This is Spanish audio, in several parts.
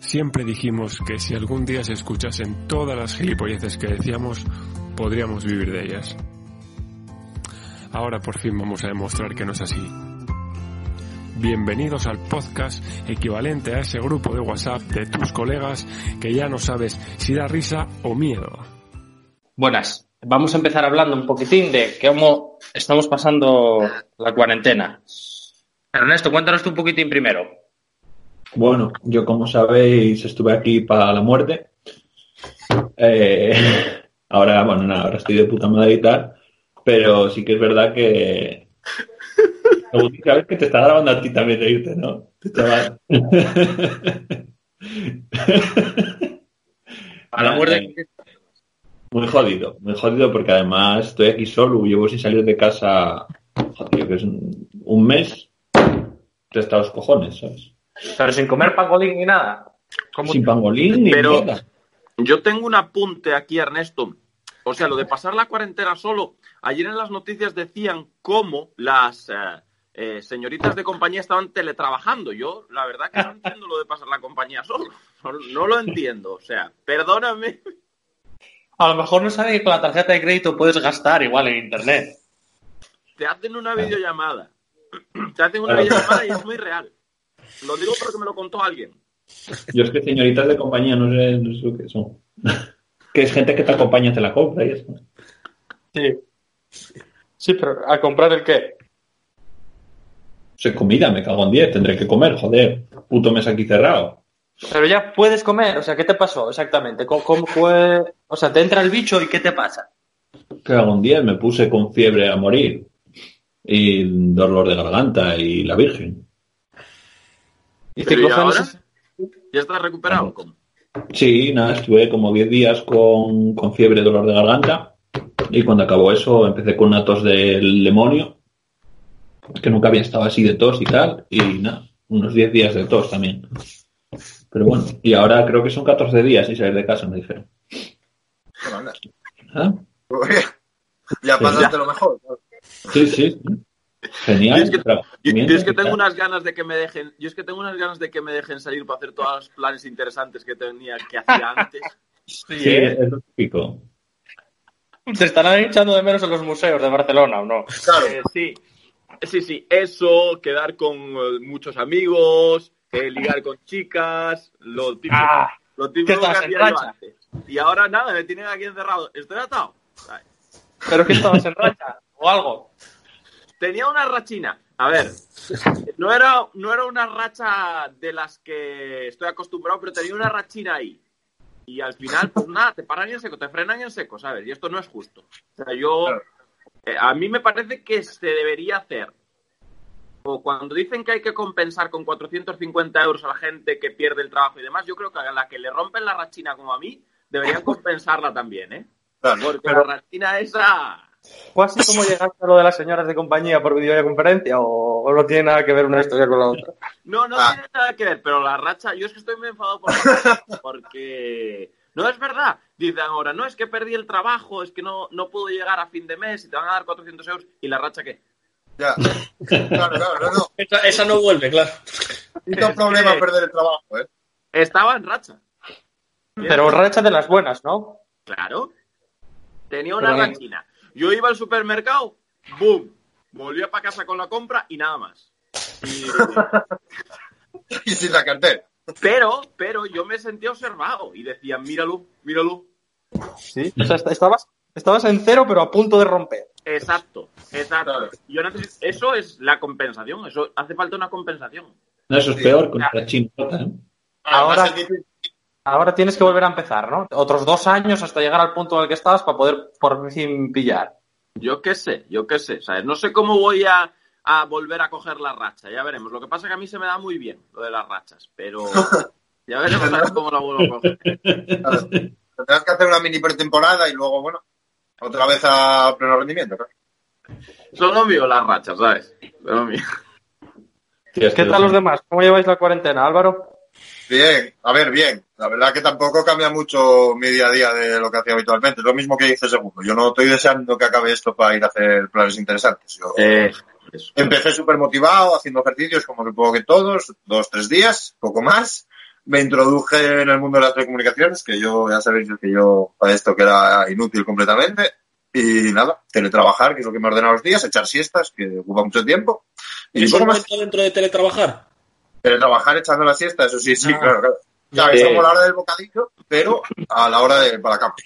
Siempre dijimos que si algún día se escuchasen todas las gilipolleces que decíamos, podríamos vivir de ellas. Ahora por fin vamos a demostrar que no es así. Bienvenidos al podcast equivalente a ese grupo de WhatsApp de tus colegas que ya no sabes si da risa o miedo. Buenas, vamos a empezar hablando un poquitín de cómo estamos pasando la cuarentena. Ernesto, cuéntanos tú un poquitín primero. Bueno, yo como sabéis estuve aquí para la muerte. Ahora, bueno, nada, ahora estoy de puta madre y tal. Pero sí que es verdad que... sabes que te está grabando a ti también de irte, ¿no? Chaval. A la muerte. Muy jodido porque además estoy aquí solo, llevo sin salir de casa, joder, que es un mes, hasta los cojones, ¿sabes? Pero sin comer pangolín ni nada. Sin pangolín ni nada. Yo tengo un apunte aquí, Ernesto. O sea, lo de pasar la cuarentena solo. Ayer en las noticias decían cómo las señoritas de compañía estaban teletrabajando. Yo, la verdad, que no entiendo lo de pasar la compañía solo. No lo entiendo. O sea, perdóname. A lo mejor no sabe que con la tarjeta de crédito puedes gastar igual en internet. Te hacen una videollamada. Te hacen una videollamada y es muy real. Lo digo porque me lo contó alguien. Yo es que señoritas de compañía no sé lo que son. Que es gente que te acompaña, te la compra y eso. Sí. Sí, pero ¿a comprar el qué? Pues comida, me cago en 10. Tendré que comer, joder. Puto mes aquí cerrado. Pero ya puedes comer. O sea, ¿qué te pasó exactamente? ¿Cómo fue? O sea, te entra el bicho y ¿qué te pasa? Cago en 10. Me puse con fiebre a morir. Y dolor de garganta y la virgen. ¿Y te ahora? ¿Ya estás recuperado? ¿Cómo? Sí, nada, estuve como 10 días con fiebre, dolor de garganta y cuando acabó eso empecé con una tos del demonio, que nunca había estado así de tos y tal, y nada, unos 10 días de tos también. Pero bueno, y ahora creo que son 14 días sin salir de casa, me dijeron. Bueno, ¿ah? Ya pasaste lo mejor. Sí. Genial. Yo es que tengo unas ganas de que me dejen. Yo es que tengo unas ganas de que me dejen salir para hacer todos los planes interesantes que tenía que hacía antes. Sí, es lo típico. ¿Te estarán echando de menos en los museos de Barcelona o no? Claro. Sí. Eso, quedar con muchos amigos, ligar con chicas, lo típico. Lo típico que hacía yo antes. Y ahora nada, me tienen aquí encerrado. ¿Estoy atado? Vale. ¿Pero qué estabas en racha o algo? Tenía una rachina. A ver, no era una racha de las que estoy acostumbrado, pero tenía una rachina ahí. Y al final, pues nada, te paran en seco, te frenan en seco, ¿sabes? Y esto no es justo. O sea, a mí me parece que se debería hacer. O cuando dicen que hay que compensar con 450 euros a la gente que pierde el trabajo y demás, yo creo que a la que le rompen la rachina como a mí, deberían compensarla también, ¿eh? Claro, porque la rachina esa... ¿Fue así como llegaste a lo de las señoras de compañía por videoconferencia o no tiene nada que ver una historia con la otra? No tiene nada que ver, pero la racha... Yo es que estoy muy enfadado por la racha porque... No, es verdad. Dicen ahora, no, es que perdí el trabajo, es que no puedo llegar a fin de mes y te van a dar 400 euros. ¿Y la racha qué? Ya. Claro. Esa no vuelve, claro. No es problema perder el trabajo, ¿eh? Estaba en racha. Pero racha de las buenas, ¿no? Claro. Tenía una rachina. Yo iba al supermercado, boom, volvía para casa con la compra y nada más. Y sin la cartera. Pero yo me sentía observado y decía, míralo. Sí, o sea, estabas en cero pero a punto de romper. Exacto. Eso es la compensación, eso hace falta una compensación. No, eso es peor con la chingota, ¿eh? Ahora tienes que volver a empezar, ¿no? Otros 2 años hasta llegar al punto en el que estabas para poder por fin pillar. Yo qué sé. ¿Sabes? No sé cómo voy a volver a coger la racha. Ya veremos. Lo que pasa es que a mí se me da muy bien lo de las rachas. Pero Ya veremos cómo la vuelvo a coger. Claro. Tendrás que hacer una mini pretemporada y luego, bueno, otra vez a pleno rendimiento, ¿no? Son lo mío las rachas, ¿sabes? Son lo mío. ¿Qué tal los demás? ¿Cómo lleváis la cuarentena, Álvaro? Bien, a ver, bien. La verdad que tampoco cambia mucho mi día a día de lo que hacía habitualmente. Lo mismo que hice seguro. Yo no estoy deseando que acabe esto para ir a hacer planes interesantes. Yo empecé súper motivado, haciendo ejercicios como supongo que todos, 2-3 días, poco más. Me introduje en el mundo de las telecomunicaciones, que yo, ya sabéis que yo para esto que era inútil completamente. Y nada, teletrabajar, que es lo que me ordena los días, echar siestas, que ocupa mucho tiempo. ¿Y eso más dentro de teletrabajar? Teletrabajar echando la siesta, eso sí, claro. Sabes, como la hora del bocadillo, pero a la hora de para campo.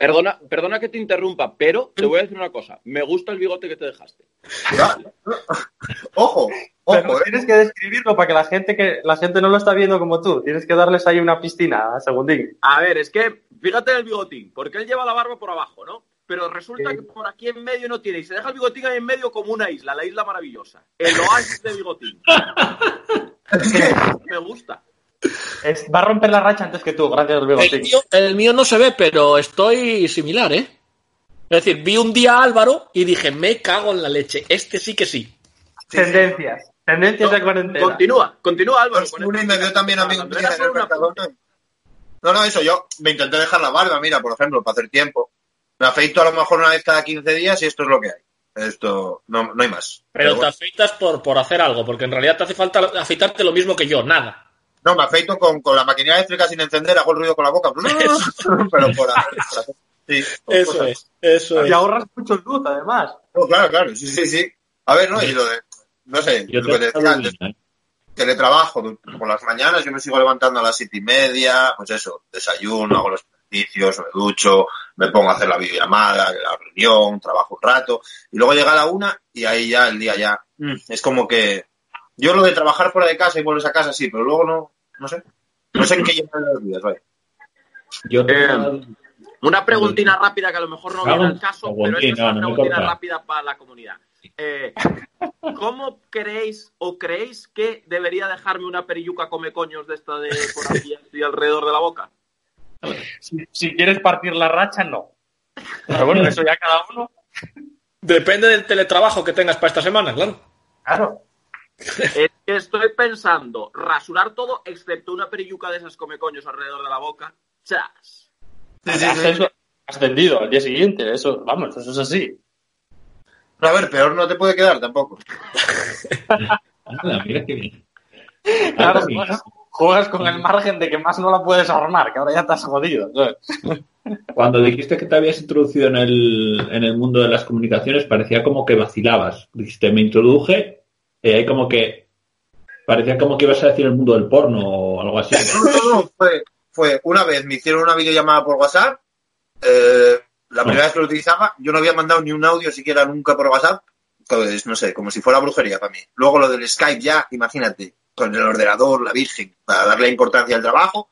Bueno. Perdona que te interrumpa, pero te voy a decir una cosa. Me gusta el bigote que te dejaste. Ojo, tienes que describirlo para que la gente no lo está viendo como tú. Tienes que darles ahí una piscina, Segundín. A ver, es que fíjate en el bigotín, porque él lleva la barba por abajo, ¿no? Pero resulta que por aquí en medio no tiene. Y se deja el bigotín ahí en medio como una isla, la isla maravillosa. El oasis de bigotín. Me gusta. Va a romper la racha antes que tú, gracias al bigotín. El mío no se ve, pero estoy similar, ¿eh? Es decir, vi un día a Álvaro y dije, me cago en la leche. Este sí que sí. Tendencias de cuarentena. Continúa, Álvaro. Yo también a mí un día en el mercado. No, eso, yo me intenté dejar la barba, mira, por ejemplo, para hacer tiempo. Me afeito a lo mejor una vez cada 15 días y esto es lo que hay. Esto no hay más. Pero te afeitas por hacer algo, porque en realidad te hace falta afeitarte lo mismo que yo, nada. No, me afeito con la maquinaria eléctrica sin encender, hago el ruido con la boca. Pero por hacer. Sí, eso es. Y ahorras mucho luz, además. No, claro, sí. A ver, ¿no? Y lo de, no sé, yo lo que te decía antes. Teletrabajo por las mañanas, yo me sigo levantando a las 7:30, pues eso, desayuno, hago los ejercicios, me ducho, me pongo a hacer la videollamada, la reunión, trabajo un rato, y luego llega la 1 y ahí ya el día ya. Es como que yo lo de trabajar fuera de casa y vuelves a casa sí, pero luego no sé. No sé en qué llegan los días, vale. Yo una preguntina rápida que a lo mejor no viene al caso, pero es una preguntina rápida para la comunidad. ¿Cómo creéis que debería dejarme una perilluca come coños de esta de por aquí y alrededor de la boca? Si quieres partir la racha, no. Pero bueno, eso ya cada uno. Depende del teletrabajo que tengas para esta semana, claro. Claro. Estoy pensando rasurar todo excepto una perilluca de esas comecoños alrededor de la boca. ¡Chas! Sí. Eso has tendido al día siguiente. Eso es así. Pero a ver, peor no te puede quedar tampoco. Mira qué bien. Claro, bueno. Juegas con el margen de que más no la puedes armar, que ahora ya te has jodido, ¿sabes? Cuando dijiste que te habías introducido en el mundo de las comunicaciones, parecía como que vacilabas. Dijiste, me introduje, y ahí como que parecía como que ibas a decir el mundo del porno o algo así. No, fue una vez me hicieron una videollamada por WhatsApp, la primera vez que lo utilizaba, yo no había mandado ni un audio siquiera nunca por WhatsApp, entonces, no sé, como si fuera brujería para mí. Luego lo del Skype ya, imagínate. Con el ordenador, la virgen, para darle importancia al trabajo,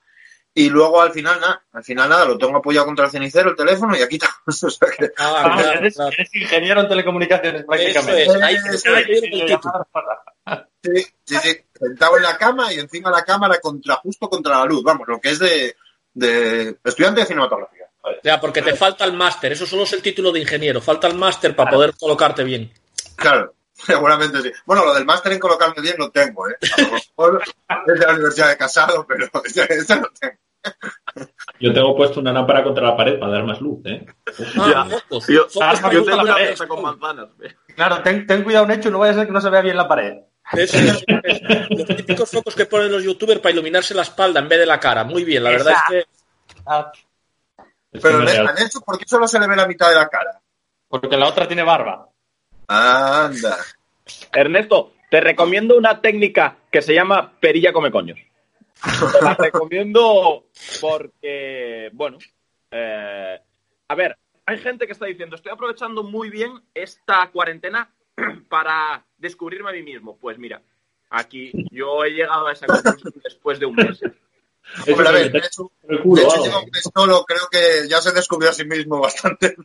y luego al final nada, lo tengo apoyado contra el cenicero, el teléfono, y aquí estamos. O sea que... eres ingeniero en telecomunicaciones prácticamente. Eso es. Sí, sentado en la cama y encima la cámara justo contra la luz, vamos, lo que es de estudiante de cinematografía. Ya, porque te falta el máster, eso solo es el título de ingeniero, falta el máster para poder colocarte bien. Claro. Seguramente sí. Bueno, lo del máster en colocarme bien lo tengo, ¿eh? A lo mejor es de la Universidad de Casado, pero ese lo tengo. Yo tengo puesto una lámpara contra la pared para dar más luz, ¿eh? Yo tengo una mesa con manzanas. Claro, ten cuidado, no vaya a ser que no se vea bien la pared. Los típicos focos que ponen los youtubers para iluminarse la espalda en vez de la cara. Muy bien, la verdad es que... Pero en esto, ¿por qué solo se le ve la mitad de la cara? Porque la otra tiene barba. Anda. Ernesto, te recomiendo una técnica que se llama perilla come coños. Te la recomiendo porque, bueno, a ver, hay gente que está diciendo, estoy aprovechando muy bien esta cuarentena para descubrirme a mí mismo. Pues mira, aquí yo he llegado a esa conclusión después de un mes. Hombre, a ver, de hecho lleva un mes solo, creo que ya se descubrió a sí mismo bastante.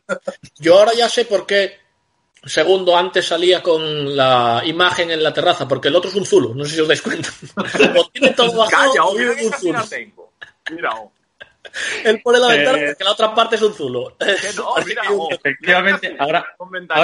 Yo ahora ya sé por qué segundo antes salía con la imagen en la terraza, porque el otro es un zulo, no sé si os dais cuenta. O tiene todo bajado. Calla, o es un zulo. Míralo. Él pone la ventana porque la otra parte es un zulo. No, mira, efectivamente, ahora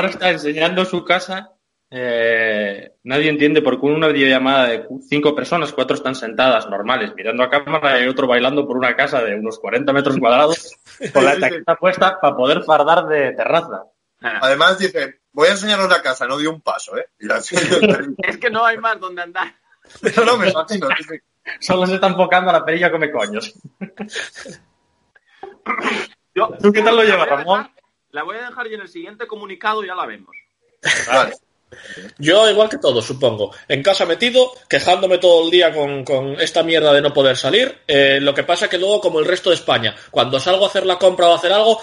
está enseñando su casa. Nadie entiende por qué una videollamada de 5 personas, 4 están sentadas normales mirando a cámara y otro bailando por una casa de unos 40 metros cuadrados con la chaqueta puesta para poder fardar de terraza. Además dice, voy a enseñaros la casa, no dio un paso, ¿eh? Es que no hay más donde andar. Pero no me imagino. Solo se está enfocando a la perilla come coños. ¿Tú qué tal lo llevas, Ramón? La voy a dejar y en el siguiente comunicado ya la vemos. Vale. Yo, igual que todos, supongo. En casa metido, quejándome todo el día con esta mierda de no poder salir. Lo que pasa es que luego, como el resto de España, cuando salgo a hacer la compra o a hacer algo,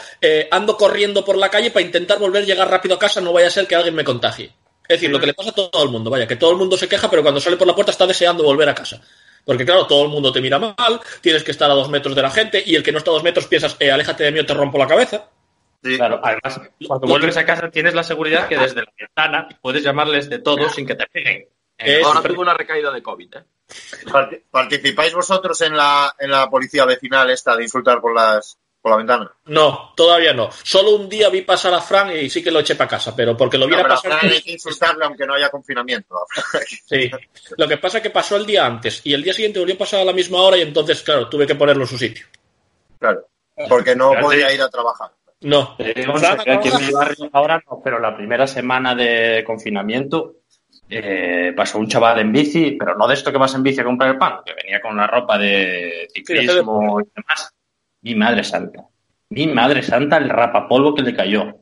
ando corriendo por la calle para intentar volver a llegar rápido a casa, no vaya a ser que alguien me contagie. Es decir, lo que le pasa a todo el mundo, vaya, que todo el mundo se queja, pero cuando sale por la puerta está deseando volver a casa. Porque claro, todo el mundo te mira mal, tienes que estar a 2 metros de la gente, y el que no está a 2 metros piensas, aléjate de mí o te rompo la cabeza. Sí. Claro, además, cuando vuelves a casa tienes la seguridad que desde la ventana puedes llamarles de todo sin que te peguen. Ahora tuve una recaída de COVID, ¿eh? ¿Participáis vosotros en la policía vecinal esta de insultar por la ventana? No, todavía no. Solo un día vi pasar a Fran y sí que lo eché para casa, pero porque lo viera pasar... Fran hay que insultarle aunque no haya confinamiento. Sí, lo que pasa es que pasó el día antes y el día siguiente volvió a pasar a la misma hora y entonces, claro, tuve que ponerlo en su sitio. Claro, porque no podía ir a trabajar. No, aquí en mi barrio ahora no, pero la primera semana de confinamiento pasó un chaval en bici, pero no de esto que vas en bici a comprar el pan, que venía con la ropa de ciclismo y demás. Mi madre santa, el rapapolvo que le cayó.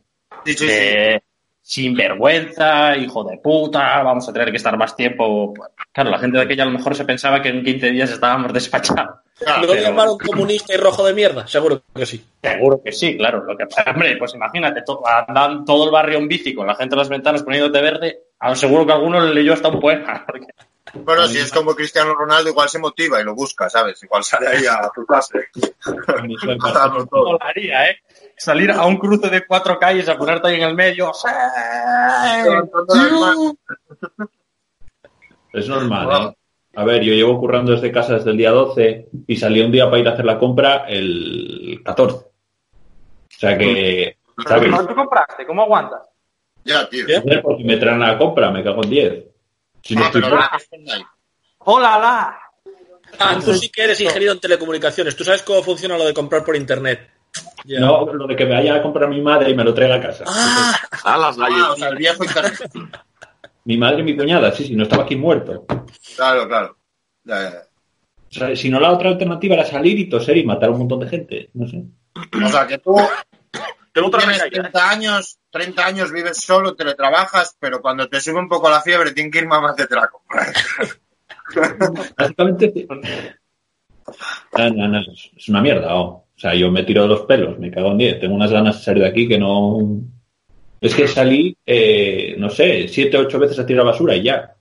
Sí. Sinvergüenza, hijo de puta, vamos a tener que estar más tiempo. Claro, la gente de aquella a lo mejor se pensaba que en 15 días estábamos despachados. ¿Lo llamaron comunista y rojo de mierda? Seguro que sí. Seguro que sí, claro. Lo que, hombre, pues imagínate, andan todo el barrio en bici con la gente en las ventanas poniéndote verde. Seguro que alguno le leyó hasta un poema. Porque... Bueno, si es como Cristiano Ronaldo, igual se motiva y lo busca, ¿sabes? Igual sale ahí a tu clase. No haría, ¿eh? Salir a un cruce de 4 calles a ponerte ahí en el medio. Es normal, ¿eh? A ver, yo llevo currando desde casa desde el día 12 y salí un día para ir a hacer la compra el 14. O sea que... ¿Sabes? ¿Cuánto compraste? ¿Cómo aguantas? Ya, tío. ¿Sí? Porque me traen la compra, me cago en 10. Si no estoy... ¡Hola, la! Ah, tú sí que eres ingeniero en telecomunicaciones. ¿Tú sabes cómo funciona lo de comprar por internet? Yeah. No, lo de que me vaya a comprar mi madre y me lo traiga a casa. O sea, el viejo internet. Mi madre y mi cuñada, sí, no estaba aquí muerto. Claro. O sea, si no, la otra alternativa era salir y toser y matar a un montón de gente, no sé. O sea, que tú tienes 30 años, vives solo, teletrabajas, pero cuando te sube un poco la fiebre, tienes que ir mamá de traco. Exactamente. No, es una mierda, O sea, yo me tiro de los pelos, me cago en 10. Tengo unas ganas de salir de aquí que no... Es que salí, 7 o 8 veces a tirar basura y ya.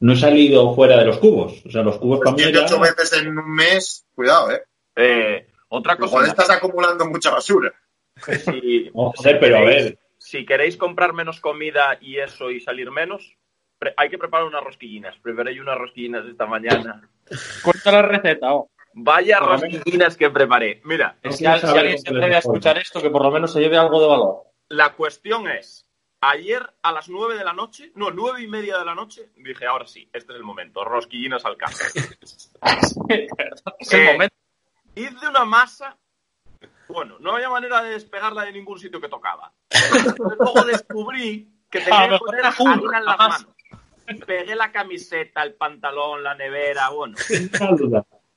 No he salido fuera de los cubos. O sea, los cubos pues para mí 7 o 8 veces en un mes, cuidado, ¿eh? Otra cosa. Igual estás acumulando mucha basura. Si queréis comprar menos comida y eso y salir menos, hay que preparar unas rosquillinas. Preparé unas rosquillinas esta mañana. Cuenta la receta, Vaya rosquillinas que preparé. Mira, si alguien se atreve a escuchar esto, que por lo menos se lleve algo de valor. La cuestión es, ayer a las 9:30 de la noche, dije, ahora sí, este es el momento, rosquillinas al café. Es el momento. Hice una masa, no había manera de despegarla de ningún sitio que tocaba. Luego descubrí que tenía que poner harina en las manos. Pegué la camiseta, el pantalón, la nevera,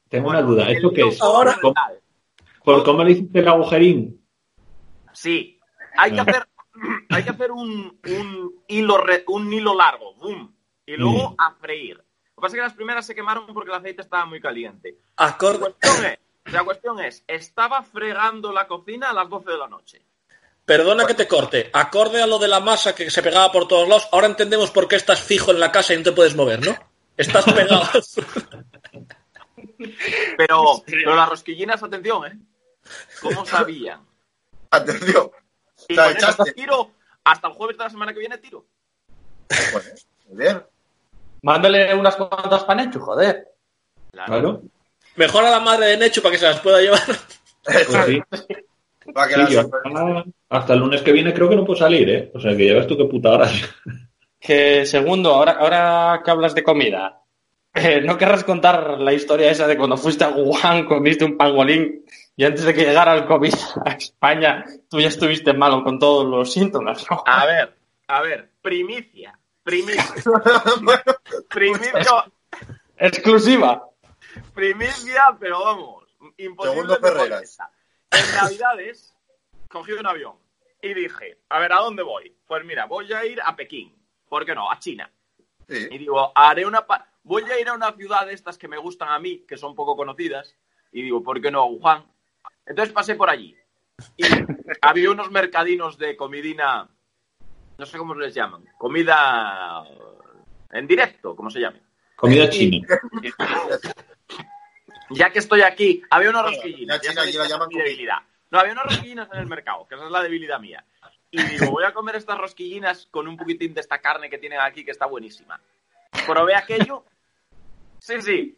Tengo una duda, ¿esto qué es? Ahora, ¿por cómo le hiciste el agujerín? Sí. Hay que hacer un hilo largo, boom, y luego a freír. Lo que pasa es que las primeras se quemaron porque el aceite estaba muy caliente. La cuestión es, estaba fregando la cocina a las 12 de la noche. Perdona que te corte, acorde a lo de la masa que se pegaba por todos lados, ahora entendemos por qué estás fijo en la casa y no te puedes mover, ¿no? Estás pegado. Pero las rosquillinas, atención, ¿eh? ¿Cómo sabían? Atención. Y con ese giro hasta el jueves de la semana que viene tiro. Pues, bien. Mándale unas cuantas para Nechu, joder. Claro. Mejor a la madre de Nechu para que se las pueda llevar. Pues sí. Para que sí, hasta el lunes que viene creo que no puedo salir, ¿eh? O sea, que ya ves tú qué puta hora. Que, segundo, ahora que hablas de comida, ¿no querrás contar la historia esa de cuando fuiste a Wuhan, comiste un pangolín y antes de que llegara el COVID a España tú ya estuviste malo con todos los síntomas, ¿no? A ver, primicia. Exclusiva, pero vamos, imposible. En Navidades cogí un avión y dije, a ver, ¿a dónde voy? Pues mira, voy a ir a Pekín, ¿por qué no? A China. Sí. Y digo, voy a ir a una ciudad de estas que me gustan a mí, que son poco conocidas, y digo, ¿por qué no? Wuhan. Entonces pasé por allí y había unos mercadinos de comidina, no sé cómo les llaman, comida en directo, ¿cómo se llama? Comida china. Ya que estoy aquí, había unos rosquillinos. Había unas rosquillinas en el mercado, que esa es la debilidad mía. Y digo, voy a comer estas rosquillinas con un poquitín de esta carne que tienen aquí, que está buenísima. Probé aquello. Sí.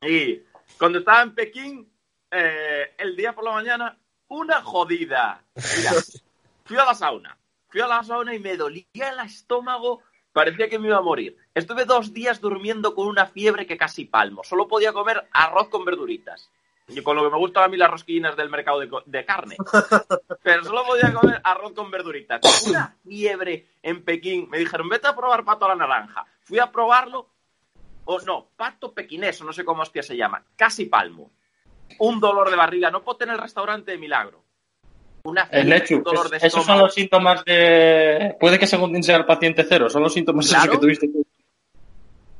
Y cuando estaba en Pekín, el día por la mañana, una jodida. Mira, fui a la sauna y me dolía el estómago. Parecía que me iba a morir. Estuve 2 días durmiendo con una fiebre que casi palmo. Solo podía comer arroz con verduritas. Y con lo que me gustan a mí las rosquillinas del mercado de carne. Pero solo podía comer arroz con verduritas. Una fiebre en Pekín. Me dijeron, vete a probar pato a la naranja. Fui a probarlo. Pato pequinés, no sé cómo hostia se llama. Casi palmo. Un dolor de barriga. No puedo tener el restaurante de milagro. Esos son los síntomas de... Puede que según sea el paciente cero, son los síntomas esos que tuviste.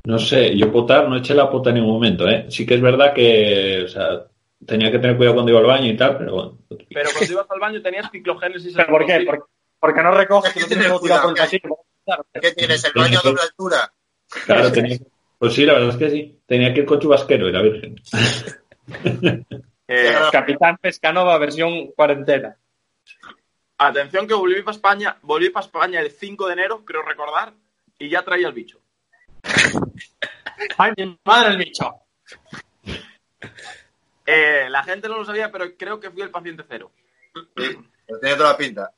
No sé, yo potar, no eché la pota en ningún momento, ¿eh? Sí que es verdad que, o sea, tenía que tener cuidado cuando iba al baño y tal, pero bueno. Pero cuando ibas al baño tenías ciclogénesis. ¿Pero por qué? Porque no recoges. ¿Qué tienes, el baño a doble altura? Claro, pues sí, la verdad es que sí. Tenía que ir con chubasquero y la virgen. Capitán Pescanova versión cuarentena. Atención que volví para España el 5 de enero, creo recordar, y ya traía el bicho. ¡Ay, mi madre el bicho! La gente no lo sabía, pero creo que fui el paciente cero. Sí, tenía toda la pinta.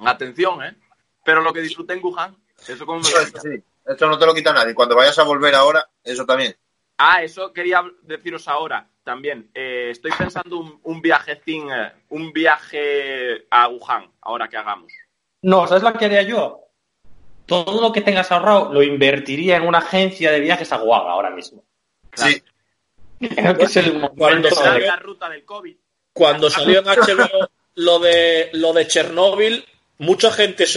Atención, ¿eh? Pero lo que disfruté en Wuhan, eso como me lo quita. Sí, esto no te lo quita nadie. Cuando vayas a volver ahora, eso también. Ah, eso quería deciros ahora. También estoy pensando un viaje a Wuhan, ahora que hagamos. No, ¿sabes lo que haría yo? Todo lo que tengas ahorrado lo invertiría en una agencia de viajes a Wuhan ahora mismo. Claro. Sí. Cuando salió la ruta del COVID. Cuando salió en HBO lo de Chernobyl, muchas agencias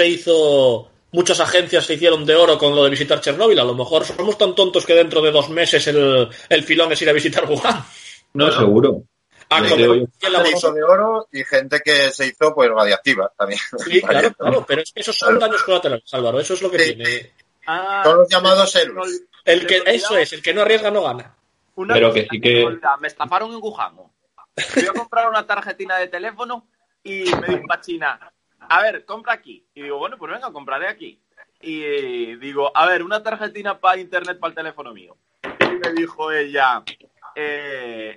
se hicieron de oro con lo de visitar Chernobyl. A lo mejor somos tan tontos que dentro de 2 meses el filón es ir a visitar Wuhan. No, seguro. Hizo de oro y gente que se hizo pues radiactiva también. Sí, claro, pero es que esos son daños colaterales, Álvaro, eso es lo que tiene. Son los llamados héroes. El que no arriesga no gana. Me estafaron en Wuhan. Fui a comprar una tarjetina de teléfono y me dijo a China, a ver, compra aquí. Y digo, bueno, pues venga, compraré aquí. Y digo, a ver, una tarjetina para internet para el teléfono mío. Y me dijo ella...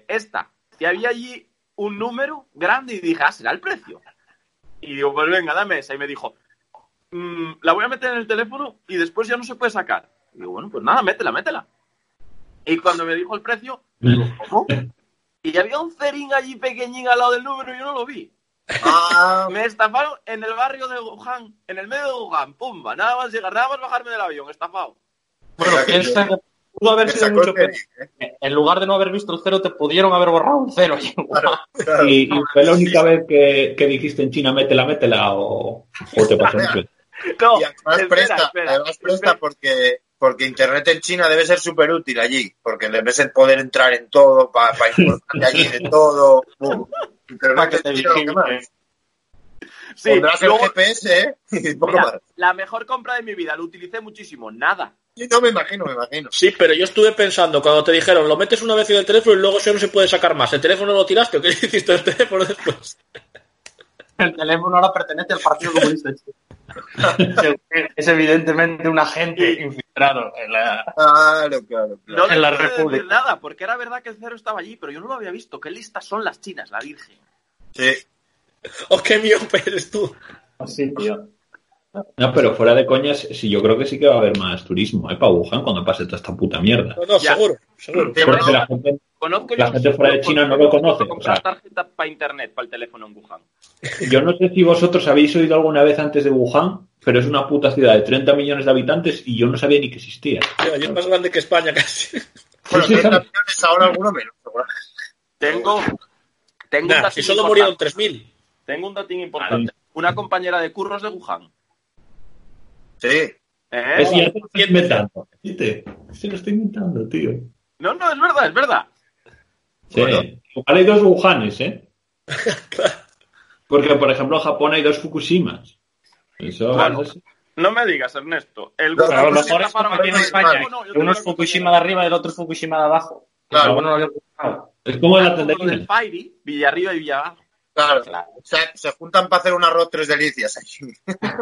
esta, y había allí un número grande y dije, será el precio. Y digo, pues venga, dame esa. Y me dijo, la voy a meter en el teléfono y después ya no se puede sacar. Y digo, bueno, pues nada, métela. Y cuando me dijo el precio, digo, ¿cómo? Y había un cerín allí pequeñín al lado del número y yo no lo vi. Me estafaron en el barrio de Wuhan, en el medio de Wuhan, pumba, nada más bajarme del avión, estafado. Bueno, pudo haber sido mucho peor. En lugar de no haber visto el cero, te pudieron haber borrado un cero. Claro. Y fue la única vez que dijiste en China, métela, o te pasó mucho. No, y además presta porque Internet en China debe ser súper útil allí, porque debes poder entrar en todo, para informarte allí de todo. Internet que te en China, lo que más. Sí, pondrás luego, el GPS, ¿eh? Y poco más. La mejor compra de mi vida, lo utilicé muchísimo, nada. No, me imagino. Sí, pero yo estuve pensando, cuando te dijeron, lo metes una vez en el teléfono y luego ya no se puede sacar más. ¿El teléfono lo tiraste o qué hiciste el teléfono después? El teléfono ahora pertenece al Partido Comunista Chino. Es evidentemente un agente infiltrado en la, claro. No en la República. Decir nada, porque era verdad que el cero estaba allí, pero yo no lo había visto. ¿Qué listas son las chinas, la Virgen? Sí. ¡Oh, qué miope eres tú! Así, tío. No, pero fuera de coñas, sí, yo creo que sí que va a haber más turismo, para Wuhan cuando pase toda esta puta mierda. No, seguro. Porque la gente fuera de China no lo conoce. Comprar tarjeta para internet, para el teléfono en Wuhan. Yo no sé si vosotros habéis oído alguna vez antes de Wuhan, pero es una puta ciudad de 30 millones de habitantes y yo no sabía ni que existía. Yo es más grande que España casi. Bueno, 30 millones ahora, alguno menos. Tengo un dato. Y solo murieron 3.000. Tengo un dato importante. Una compañera de curros de Wuhan. Sí. Es cierto, lo estoy inventando. Se lo estoy inventando, tío. No, es verdad. Sí. Bueno. Igual hay dos Wuhanes, Claro. Porque, por ejemplo, en Japón hay dos Fukushimas. Eso, bueno, no me digas, Ernesto. A lo mejor es como aquí en España. Uno es Fukushima de arriba y el otro es Fukushima de abajo. Claro. Bueno, es como la tendencia del Pairi, Villarriba y Villabajo. Claro. Se juntan para hacer un arroz tres delicias allí.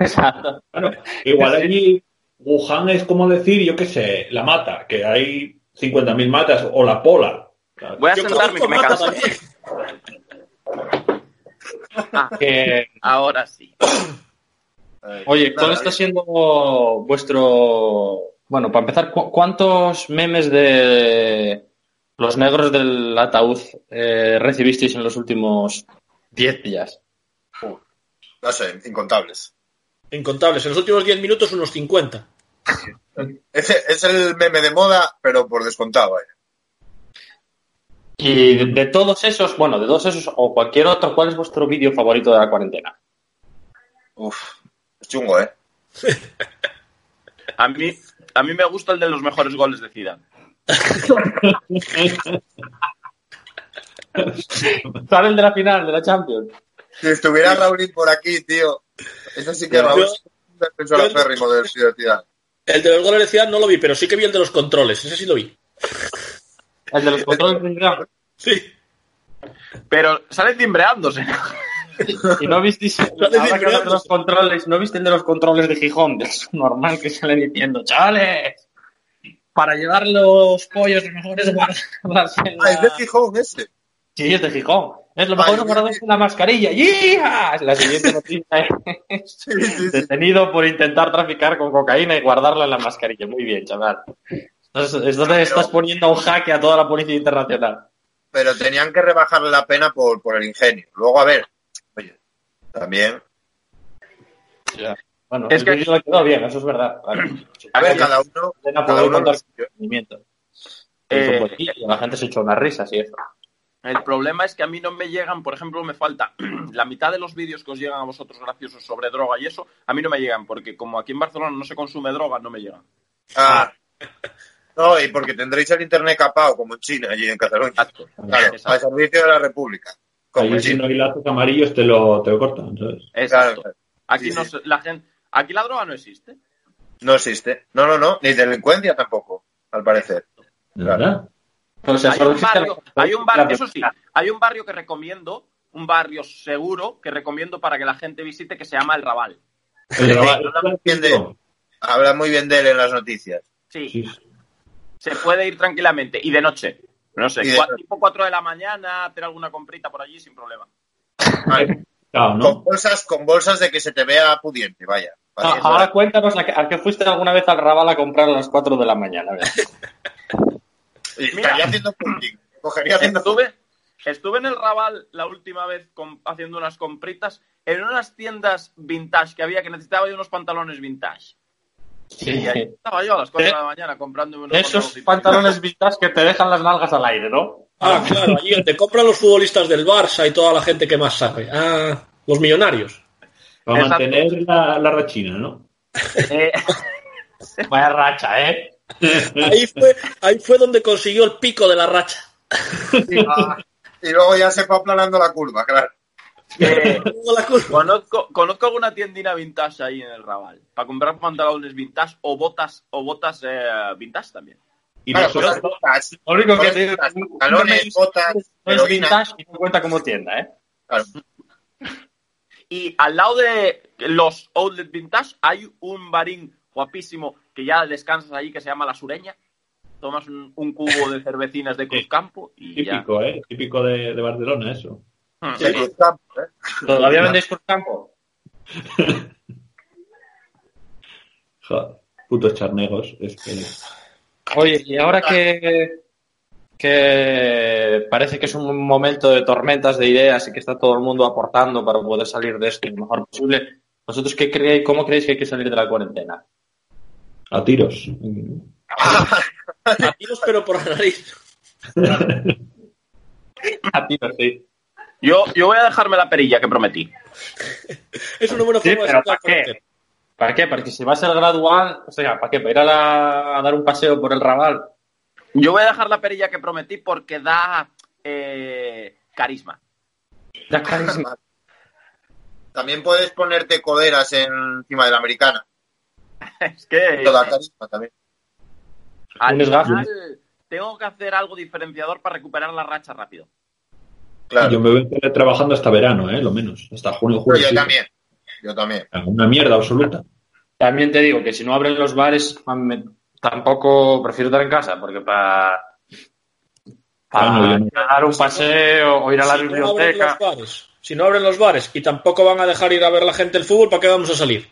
Exacto. Bueno, igual allí Wuhan es como decir, yo qué sé, la mata, que hay 50.000 matas, o la pola. Claro. Voy a sentarme, que me canso. Ahora sí. Oye, ¿cuál está siendo vuestro... Bueno, para empezar, ¿cuántos memes de los negros del ataúd recibisteis en los últimos 10 días? No sé, incontables. En los últimos 10 minutos, unos 50. Ese es el meme de moda, pero por descontado. Y de todos esos, o cualquier otro, ¿cuál es vuestro vídeo favorito de la cuarentena? Es chungo, A mí me gusta el de los mejores goles de Zidane. Sale el de la final de la Champions. Si estuviera Raúl por aquí, tío. Eso sí que Raúl es un defensor aférrimo de Zidane. El de los goles de Zidane no lo vi, pero sí que vi el de los controles. Ese sí lo vi. ¿El de los controles de Zidane? Sí. Pero sale cimbreándose. Y no visteis los controles, no viste el de los controles de Gijón. Es normal que salen diciendo, chavales, para llevar los pollos, los mejores guardas. Es de Gijón ese. Sí, es de Gijón. Es lo mejor guardarse la mascarilla. ¡Yija! La siguiente noticia es detenido por intentar traficar con cocaína y guardarla en la mascarilla. Muy bien, chaval. Entonces estás poniendo un jaque a toda la policía internacional. Pero tenían que rebajarle la pena por el ingenio. Luego, a ver, oye, también... Ya. Bueno, es que lo quedó bien, eso es verdad. Vale. A ver, cada uno la gente se echó unas risas y eso. El problema es que a mí no me llegan, por ejemplo, me falta la mitad de los vídeos que os llegan a vosotros graciosos sobre droga y eso, a mí no me llegan, porque como aquí en Barcelona no se consume droga, no me llegan. No, y porque tendréis el internet capado, como en China, allí en Cataluña. Exacto. Claro, al servicio de la República. Como si no hay lazos amarillos te lo cortan, ¿sabes? Exacto. Claro. Aquí sí, Aquí la droga no existe. No existe. No. Ni delincuencia tampoco, al parecer. ¿Verdad? O sea, hay un barrio que recomiendo, un barrio seguro que recomiendo para que la gente visite, que se llama el Raval. El Raval. Habla muy bien de él en las noticias. Sí. Se puede ir tranquilamente. Y de noche. No sé, tipo 4 de la mañana, hacer alguna comprita por allí sin problema. Vale. Claro, ¿no? Con bolsas de que se te vea pudiente, vaya. Ahora cuéntanos, ¿a qué fuiste alguna vez al Raval a comprar a las 4 de la mañana? Estaría haciendo punting. Estuve en el Raval la última vez haciendo unas compritas en unas tiendas vintage que había, que necesitaba yo unos pantalones vintage. Sí. Y ahí estaba yo a las 4 de la mañana comprándome unos esos pantalones vintage que te dejan las nalgas al aire, ¿no? Ah, claro, allí te compran los futbolistas del Barça y toda la gente que más sabe. Los millonarios. Para Exacto. mantener la rachina, ¿no? Vaya racha, Ahí fue donde consiguió el pico de la racha. Y luego ya se fue aplanando la curva, claro. Conozco alguna tiendina vintage ahí en el Raval para comprar pantalones vintage o botas vintage también. Y claro, botas, lo único que tiene botas, no es vintage y no cuenta como tienda, Claro. Y al lado de los Outlet Vintage hay un barín guapísimo que ya descansas allí, que se llama La Sureña. Tomas un cubo de cervecinas de Cruzcampo y típico, ya. Típico de Barcelona, eso. Sí, sí. Cruzcampo, ¿Todavía vendéis Cruzcampo? Joder, putos charnegos. Oye, y ahora que parece que es un momento de tormentas de ideas y que está todo el mundo aportando para poder salir de esto lo mejor posible, ¿vosotros qué creéis? ¿Cómo creéis que hay que salir de la cuarentena? A tiros. A tiros, pero por la nariz. A tiros, sí. Yo voy a dejarme la perilla que prometí. Es una buena forma de sacar cuarentena. ¿Para qué? Porque si va a ser gradual, o sea, ¿para qué? ¿Para ir a dar un paseo por el Raval? Yo voy a dejar la perilla que prometí porque da carisma. Da carisma. También puedes ponerte coderas encima de la americana. Es que... Da carisma también. Al final, tengo que hacer algo diferenciador para recuperar la racha rápido. Claro. Yo me voy a estar trabajando hasta verano, lo menos. Hasta julio. Yo también. Una mierda absoluta. También te digo que si no abren los bares, tampoco prefiero estar en casa, porque para dar un paseo o ir a la biblioteca. Si no abren los bares y tampoco van a dejar ir a ver la gente el fútbol, ¿para qué vamos a salir?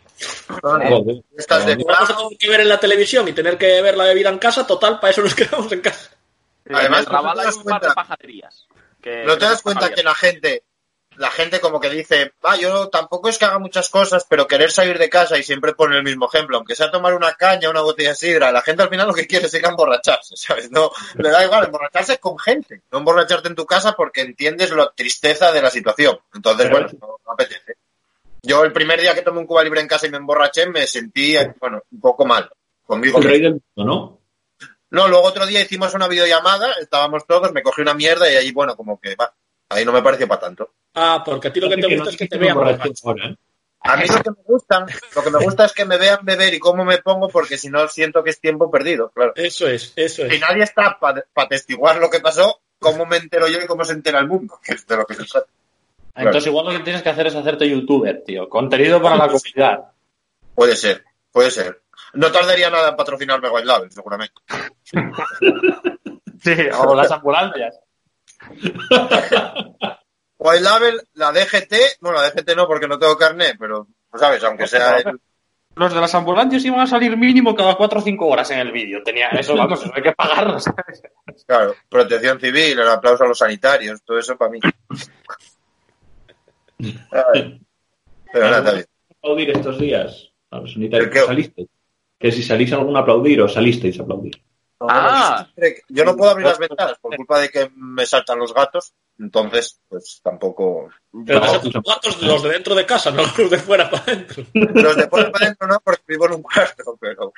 Joder, estás de vamos a tener que ver en la televisión y tener que ver la bebida en casa, total, para eso nos quedamos en casa. Además, no te das cuenta, que la gente como que dice, yo tampoco es que haga muchas cosas, pero querer salir de casa, y siempre pone el mismo ejemplo, aunque sea tomar una caña, una botella de sidra, la gente al final lo que quiere es ir a emborracharse, ¿sabes? No, le da igual, emborracharse con gente, no emborracharte en tu casa porque entiendes la tristeza de la situación. Entonces, pero, bueno, no apetece. Yo el primer día que tomé un Cuba Libre en casa y me emborraché, me sentí, un poco mal conmigo. El rey del mundo, ¿no? No, luego otro día hicimos una videollamada, estábamos todos, me cogí una mierda y ahí, como que va. Ahí no me pareció para tanto. Porque a ti lo que te gusta es que te vean beber. A mí lo que me gusta es que me vean beber y cómo me pongo, porque si no siento que es tiempo perdido, claro. Eso es. Si nadie está para atestiguar lo que pasó, ¿cómo me entero yo y cómo se entera el mundo? Que es de lo que se trata. Entonces, claro. Igual lo que tienes que hacer es hacerte youtuber, tío. Contenido para la comunidad. Puede ser. No tardaría nada en patrocinarme White Label, seguramente. Sí, o las ambulancias. White Label, la DGT, la DGT no porque no tengo carnet, pero sabes, aunque sea los de las ambulancias iban a salir mínimo cada 4 o 5 horas en el vídeo. Tenía eso, eso hay que pagarlo, ¿sabes? Claro, protección civil, el aplauso a los sanitarios, todo eso para mí. Pero nada, está bien. Aplaudir estos días a los sanitarios que saliste. Que si salís algún aplaudir o salisteis a aplaudir. Yo no puedo abrir las ventanas por culpa de que me saltan los gatos, entonces pues tampoco. Pero te saltan los gatos, los de dentro de casa, no los de fuera para adentro. Los de fuera para adentro no, porque vivo en un cuarto, pero.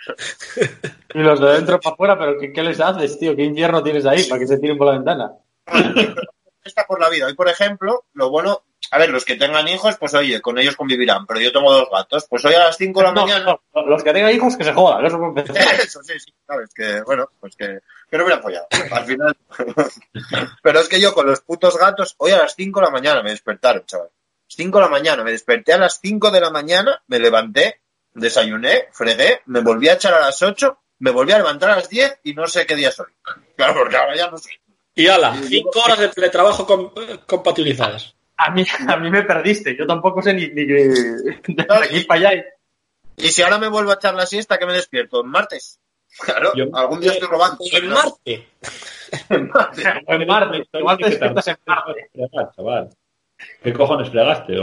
Y los de dentro para afuera, pero ¿qué les haces, tío? ¿Qué invierno tienes ahí para que se tiren por la ventana? Está por la vida. Hoy, por ejemplo, lo bueno, a ver, los que tengan hijos, pues oye, con ellos convivirán, pero yo tengo 2 gatos, pues hoy a las 5 de la mañana... No, los que tengan hijos que se jodan, eso sí, sabes, que bueno, pues que no me hubieran follado, al final. Pero es que yo con los putos gatos, hoy a las 5 de la mañana me despertaron, chaval. 5 de la mañana, me desperté a las 5 de la mañana, me levanté, desayuné, fregué, me volví a echar a las 8, me volví a levantar a las 10 y no sé qué día soy. Claro, porque ahora ya no sé. Y ala, 5 horas de teletrabajo compatibilizadas. A mí me perdiste, yo tampoco sé ni de aquí para allá. Y si ahora me vuelvo a echar la siesta, ¿qué me despierto? ¿En martes? Claro, algún día estoy robando. ¿En martes? En martes, igual te despiertas en martes. Chaval. ¿Qué cojones fregaste?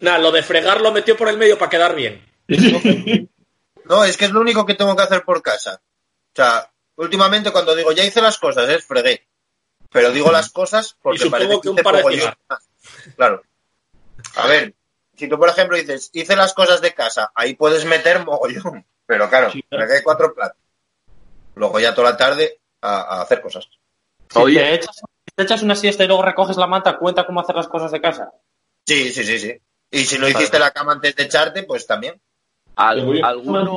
Nada, lo de fregar lo metió por el medio para quedar bien. No, es que es lo único que tengo que hacer por casa. O sea... Últimamente cuando digo, ya hice las cosas, es fregué. Pero digo las cosas porque y parece que un par de cosas. Claro. A ver, si tú por ejemplo dices, hice las cosas de casa, ahí puedes meter mogollón. Pero claro, fregué 4 platos. Luego ya toda la tarde a hacer cosas. Oye, te echas una siesta y luego recoges la manta, ¿cuenta cómo hacer las cosas de casa? Sí. Y si no hiciste la cama antes de echarte, pues también. ¿Alguno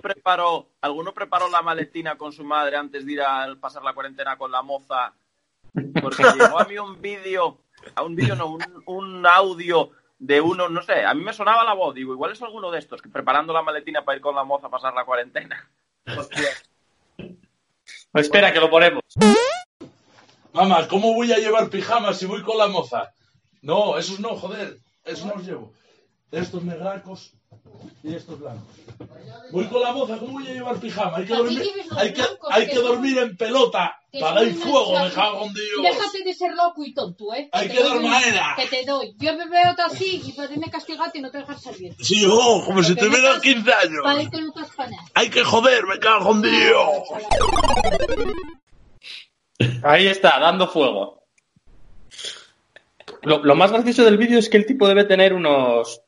preparó la maletina con su madre antes de ir a pasar la cuarentena con la moza Porque llegó a mí un audio de uno, no sé, a mí me sonaba la voz, digo, igual es alguno de estos, que preparando la maletina para ir con la moza a pasar la cuarentena. Hostia. Pues espera, que lo ponemos. Mamá, ¿cómo voy a llevar pijamas si voy con la moza? No, esos no, joder, esos no los llevo. Estos negracos y estos blancos. Voy con la moza, ¿cómo voy a llevar pijama? Hay que dormir en pelota. Para el fuego, me cago en Dios. Déjate de ser loco y tonto, ¿eh? Hay que dar manera. Que te doy. Yo me veo así y para irme castigarte y no te dejar salir. Sí, oh, como si te hubieran 15 años. Para que no te aspanas. Hay que joder, me cago en Dios. Ahí está, dando fuego. Lo más gracioso del vídeo es que el tipo debe tener unos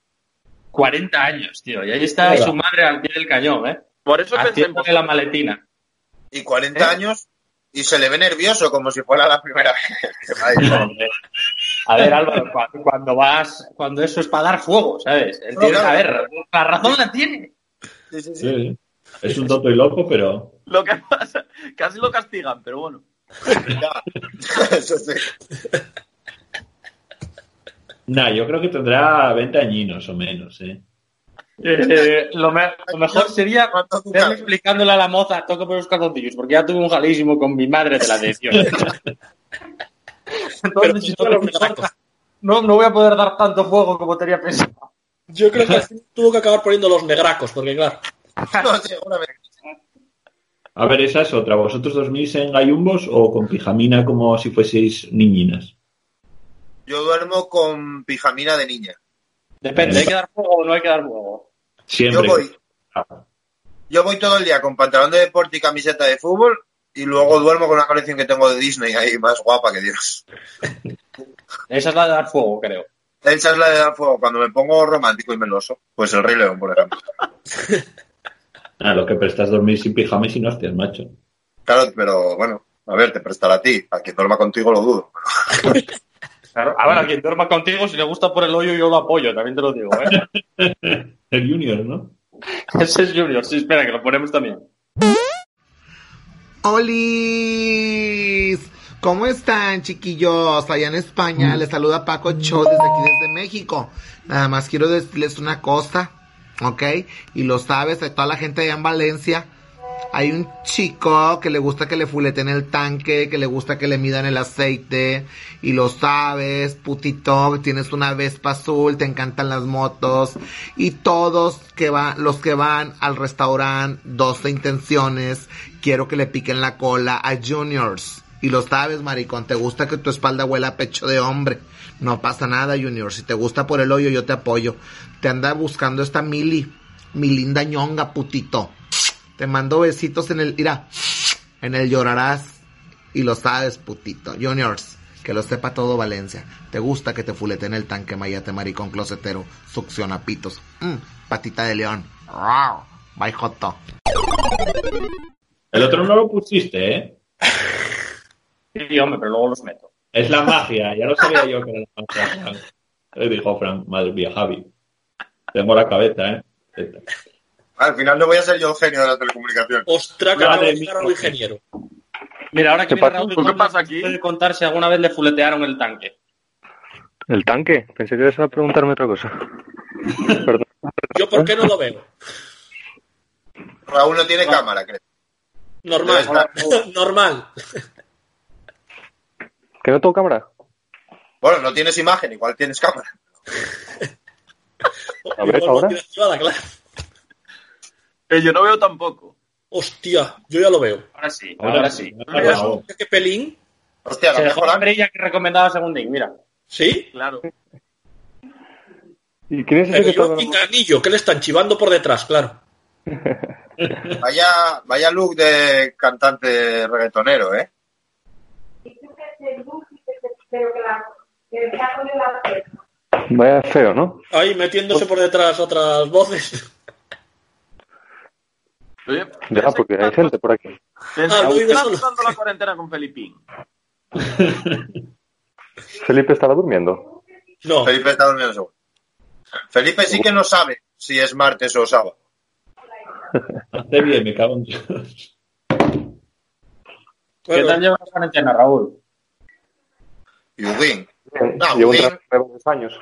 40 años, tío. Y ahí está su madre al pie del cañón, ¿eh? Por eso pensé en la maletina. Y 40 años... Y se le ve nervioso, como si fuera la primera vez. A ver, Álvaro, cuando eso es para dar fuego, ¿sabes? Él tiene, a ver, la razón la tiene. Sí, sí, sí. Sí. Es un tonto y loco, pero... Lo que pasa, casi lo castigan, pero bueno. Eso sí. Nah, yo creo que tendrá 20 añinos o menos, ¿eh? Lo mejor sería estarle explicándole a la moza, toco por los calzoncillos, porque ya tuve un jalísimo con mi madre de la adhesión. Entonces, no voy a poder dar tanto fuego como tenía pensado. Yo creo que al fin tuvo que acabar poniendo los negracos, porque claro. No, seguramente. A ver, esa es otra. ¿Vosotros dormís en gallumbos o con pijamina como si fueseis niñinas? Yo duermo con pijamina de niña. Depende, ¿hay que dar fuego o no hay que dar fuego? Siempre. Yo voy todo el día con pantalón de deporte y camiseta de fútbol y luego duermo con una colección que tengo de Disney ahí, más guapa que Dios. Esa es la de dar fuego, creo. Esa es la de dar fuego. Cuando me pongo romántico y meloso, pues el Rey León, por ejemplo. Ah, lo que prestas dormir sin pijama y sin hostias, macho. Claro, pero bueno, a ver, te prestará a ti. A quien duerma contigo lo dudo. Claro. A ver, a quien duerma contigo, si le gusta por el hoyo, yo lo apoyo, también te lo digo, ¿eh? El Junior, ¿no? Ese es Junior, sí, espera, que lo ponemos también. ¡Olis! ¿Cómo están, chiquillos? Allá en España, les saluda Paco Cho desde aquí, desde México. Nada más quiero decirles una cosa, ¿ok? Y lo sabes, a toda la gente allá en Valencia... Hay un chico que le gusta que le fuleten el tanque, que le gusta que le midan el aceite, y lo sabes, putito, tienes una Vespa azul, te encantan las motos, y todos los que van al restaurante, 12 intenciones, quiero que le piquen la cola a Juniors. Y lo sabes, maricón, te gusta que tu espalda huela a pecho de hombre. No pasa nada, Junior, si te gusta por el hoyo, yo te apoyo. Te anda buscando esta Mili, mi linda ñonga, putito. Te mando besitos en el... Mira, en el llorarás. Y lo sabes, putito. Juniors, que lo sepa todo Valencia. Te gusta que te fuleten el tanque, mayate, maricón, closetero. Succiona pitos. Patita de león. Bye, Joto. El otro no lo pusiste, ¿eh? Sí, hombre, pero luego los meto. Es la magia. Ya lo sabía yo que era la magia. Le dijo Frank, madre mía, Javi. Tengo la cabeza, ¿eh? Al final no voy a ser yo el genio de la telecomunicación. ¡Ostras, que me voy a un ingeniero! Mira, ahora que viene Raúl, ¿qué pasa aquí? Puede contar si alguna vez le fuletearon el tanque. ¿El tanque? Pensé que ibas a preguntarme otra cosa. Perdón. ¿Yo por qué no lo veo? Raúl no tiene cámara, creo. Normal. ¿Que no tengo cámara? Bueno, no tienes imagen, igual tienes cámara. A ver, ahora... yo no veo tampoco. Hostia, yo ya lo veo. Ahora sí. ¿No? ¿Qué pelín? Hostia, la mejor amarilla que recomendaba Segundín, mira. ¿Sí? Claro. ¿Y quién es ese que le están chivando por detrás, claro? Vaya look de cantante reggaetonero, ¿eh? Vaya feo, ¿no? Ahí metiéndose por detrás otras voces. Oye, ya, porque hay gente por aquí. Está pasando la cuarentena con Felipín. ¿Felipe estará durmiendo? No. Felipe está durmiendo seguro. Felipe sí que no sabe si es martes o sábado. Hace bien, me cago en Dios. ¿Qué tal lleva la cuarentena, Raúl? Y Huguín. Llevo unos años.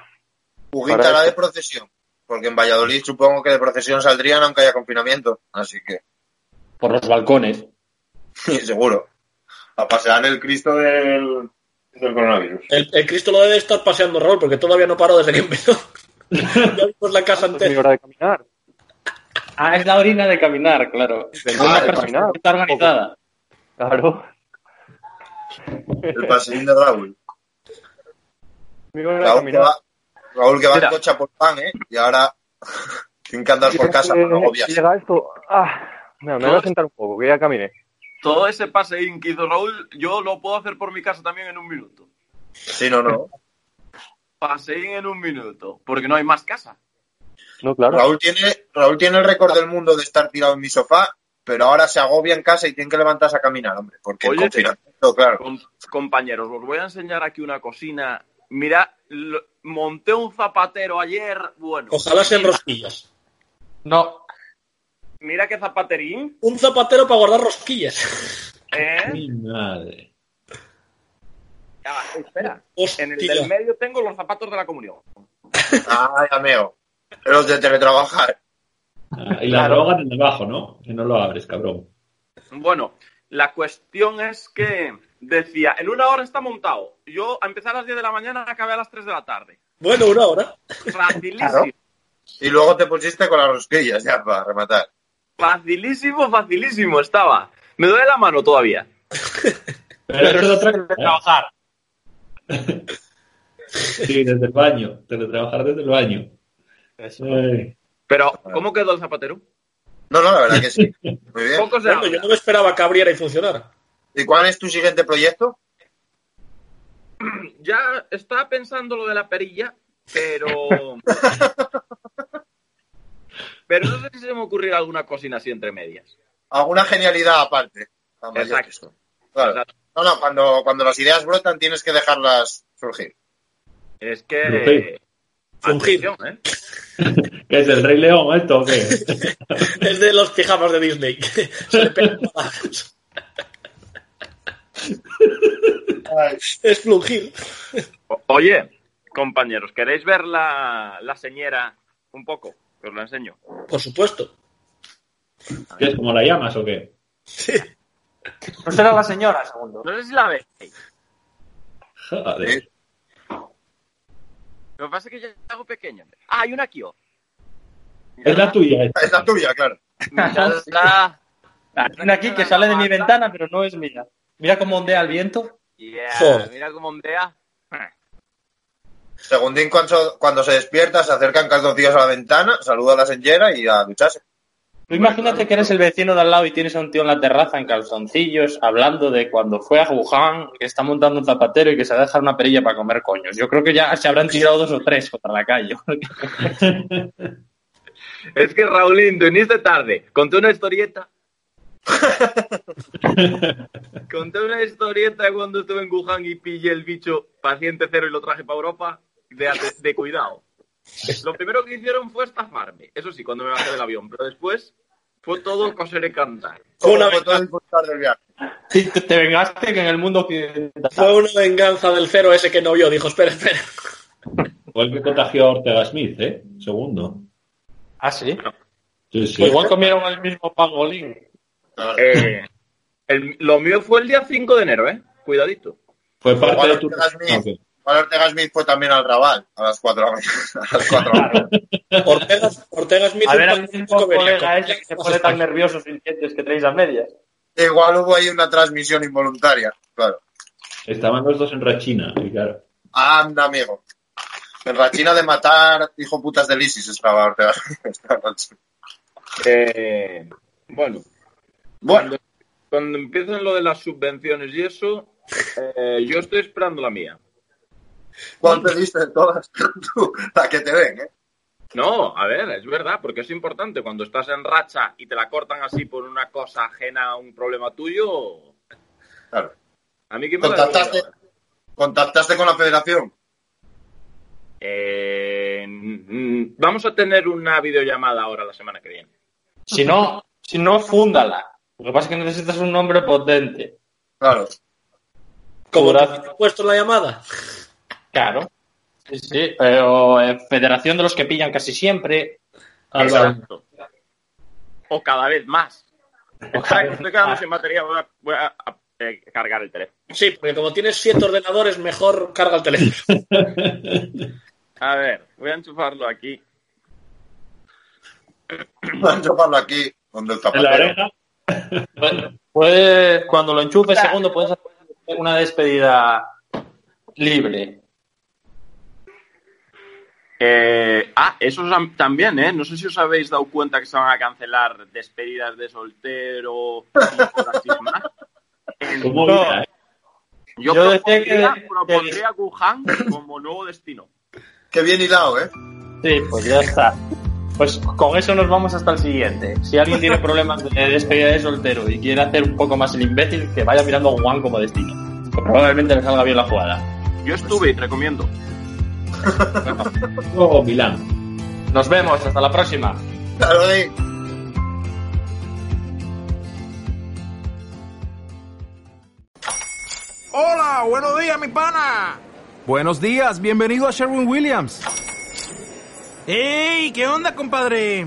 Huguín estará de procesión. Porque en Valladolid supongo que de procesión saldrían aunque haya confinamiento. Así que... por los balcones. Sí, seguro. A pasear el Cristo del coronavirus. El Cristo lo debe estar paseando, Raúl, porque todavía no paró desde que empezó. Ya vimos la casa entera. Es mi hora de caminar. Ah, es la orina de caminar, claro. De caminar. Está organizada. Claro. El paseín de Raúl. Raúl que va en coche por pan, ¿eh? Y ahora sin que andar por casa, no obvias. Llega esto... me voy a sentar un poco, que ya caminé. Todo ese paseín que hizo Raúl, yo lo puedo hacer por mi casa también en un minuto. Sí, no. Paseín en un minuto, porque no hay más casa. No, claro. Raúl tiene el récord del mundo de estar tirado en mi sofá, pero ahora se agobia en casa y tiene que levantarse a caminar, hombre. Porque oye, claro. Compañeros, os voy a enseñar aquí una cocina. Mira, monté un zapatero ayer, bueno. Ojalá sean rosquillas. No. Mira qué zapaterín. Un zapatero para guardar rosquillas. ¿Eh? Mi madre. Ah, espera. Hostia. En el del medio tengo los zapatos de la comunión. Ay, ameo. Los de teletrabajar. Y la droga en debajo, ¿no? Que no lo abres, cabrón. Bueno, la cuestión es que decía, en una hora está montado. Yo empecé a las 10 de la mañana, acabé a las 3 de la tarde. Bueno, una hora. Facilísimo. Claro. Y luego te pusiste con las rosquillas ya para rematar. Facilísimo estaba. Me duele la mano todavía. Pero eso lo traes de trabajar. Sí, desde el baño. Teletrabajar desde el baño. Pero, ¿cómo quedó el zapatero? No, la verdad que sí. Muy bien. Bueno, yo no me esperaba que abriera y funcionara. ¿Y cuál es tu siguiente proyecto? Ya estaba pensando lo de la perilla, pero... pero no sé si se me ocurrirá alguna cocina así entre medias. Alguna genialidad aparte. Exacto. Claro. Exacto. No, cuando las ideas brotan tienes que dejarlas surgir. Es que... fungir. ¿Eh? ¿Qué es el Rey León esto o qué? Es de los pijamas de Disney. Es flungir. Oye, compañeros, ¿queréis ver la señera un poco? Que os la enseño. Por supuesto. ¿Qué es, como la llamas o qué? Sí. No será la señora, segundo. No sé si la veis. Joder. Lo que pasa es que yo hago pequeña. Ah, hay una Kio. Es la tuya. Es la tuya, claro. Hay una aquí que sale de mi ventana, pero no es mía. Mira cómo ondea el viento. Yeah, mira cómo ondea. Segundín, cuando se despierta, se acercan calzoncillos a la ventana, saluda a la señora y a ducharse. Tú imagínate que eres el vecino de al lado y tienes a un tío en la terraza en calzoncillos hablando de cuando fue a Wuhan, que está montando un zapatero y que se va a dejar una perilla para comer coños. Yo creo que ya se habrán tirado 2 o 3 contra la calle. Es que, Raulín, tú viniste tarde. Conté una historieta cuando estuve en Wuhan y pillé el bicho paciente cero y lo traje para Europa de cuidado. Lo primero que hicieron fue estafarme. Eso sí, cuando me bajé del avión. Pero después fue todo coser y cantar. Fue una venganza del viaje. Sí, te vengaste que en el mundo... Fue una venganza del cero ese que no vio. Dijo, espera. Fue el que contagió a Ortega Smith, ¿eh? Segundo. Ah, ¿sí? Sí. Igual comieron el mismo pangolín. Lo mío fue el día 5 de enero, ¿eh? Cuidadito. Fue parte de tu... Ortega Smith fue también al Raval a las 4 de la mañana. Claro. Ortega Smith... A ver, algún colega ese que se pone tan nervioso sin dientes que traéis las medias. Igual hubo ahí una transmisión involuntaria, claro. Estaban los dos en rachina, claro. Anda, amigo. En rachina de matar hijo putas del ISIS estaba Ortega. Bueno. Cuando empiecen lo de las subvenciones y eso, yo estoy esperando la mía. ¿Cuál pediste de todas? La que te den, ¿eh? No, a ver, es verdad, porque es importante. Cuando estás en racha y te la cortan así por una cosa ajena a un problema tuyo... Claro. ¿A mí qué me ¿Contactaste con la federación? Vamos a tener una videollamada ahora la semana que viene. Si no, fúndala. Lo que pasa es que necesitas un nombre potente. Claro. ¿Como te ha puesto la llamada? Claro. Sí, sí. O Federación de los que pillan casi siempre. Exacto. O cada vez más. Estoy quedando sin batería. Voy a cargar el teléfono. Sí, porque como tienes 7 ordenadores, mejor carga el teléfono. A ver, voy a enchufarlo aquí. Voy a enchufarlo aquí, donde el zapatero. ¿En la oreja? Bueno, puedes, cuando lo enchufes segundo, puedes hacer una despedida libre. Eso también, ¿eh? No sé si os habéis dado cuenta que se van a cancelar despedidas de soltero. Entonces, yo decía que propondría a Wuhan como nuevo destino. Qué bien hilado, ¿eh? Sí, pues ya está. Pues con eso nos vamos hasta el siguiente. Si alguien tiene problemas de despedida de soltero y quiere hacer un poco más el imbécil, que vaya mirando a Wuhan como destino, que probablemente le salga bien la jugada. Yo estuve y recomiendo. Luego Milán. Nos vemos, hasta la próxima. Claro, ¿eh? ¡Hola! ¡Buenos días, mi pana! ¡Buenos días! ¡Bienvenido a Sherwin-Williams! ¡Ey! ¿Qué onda, compadre?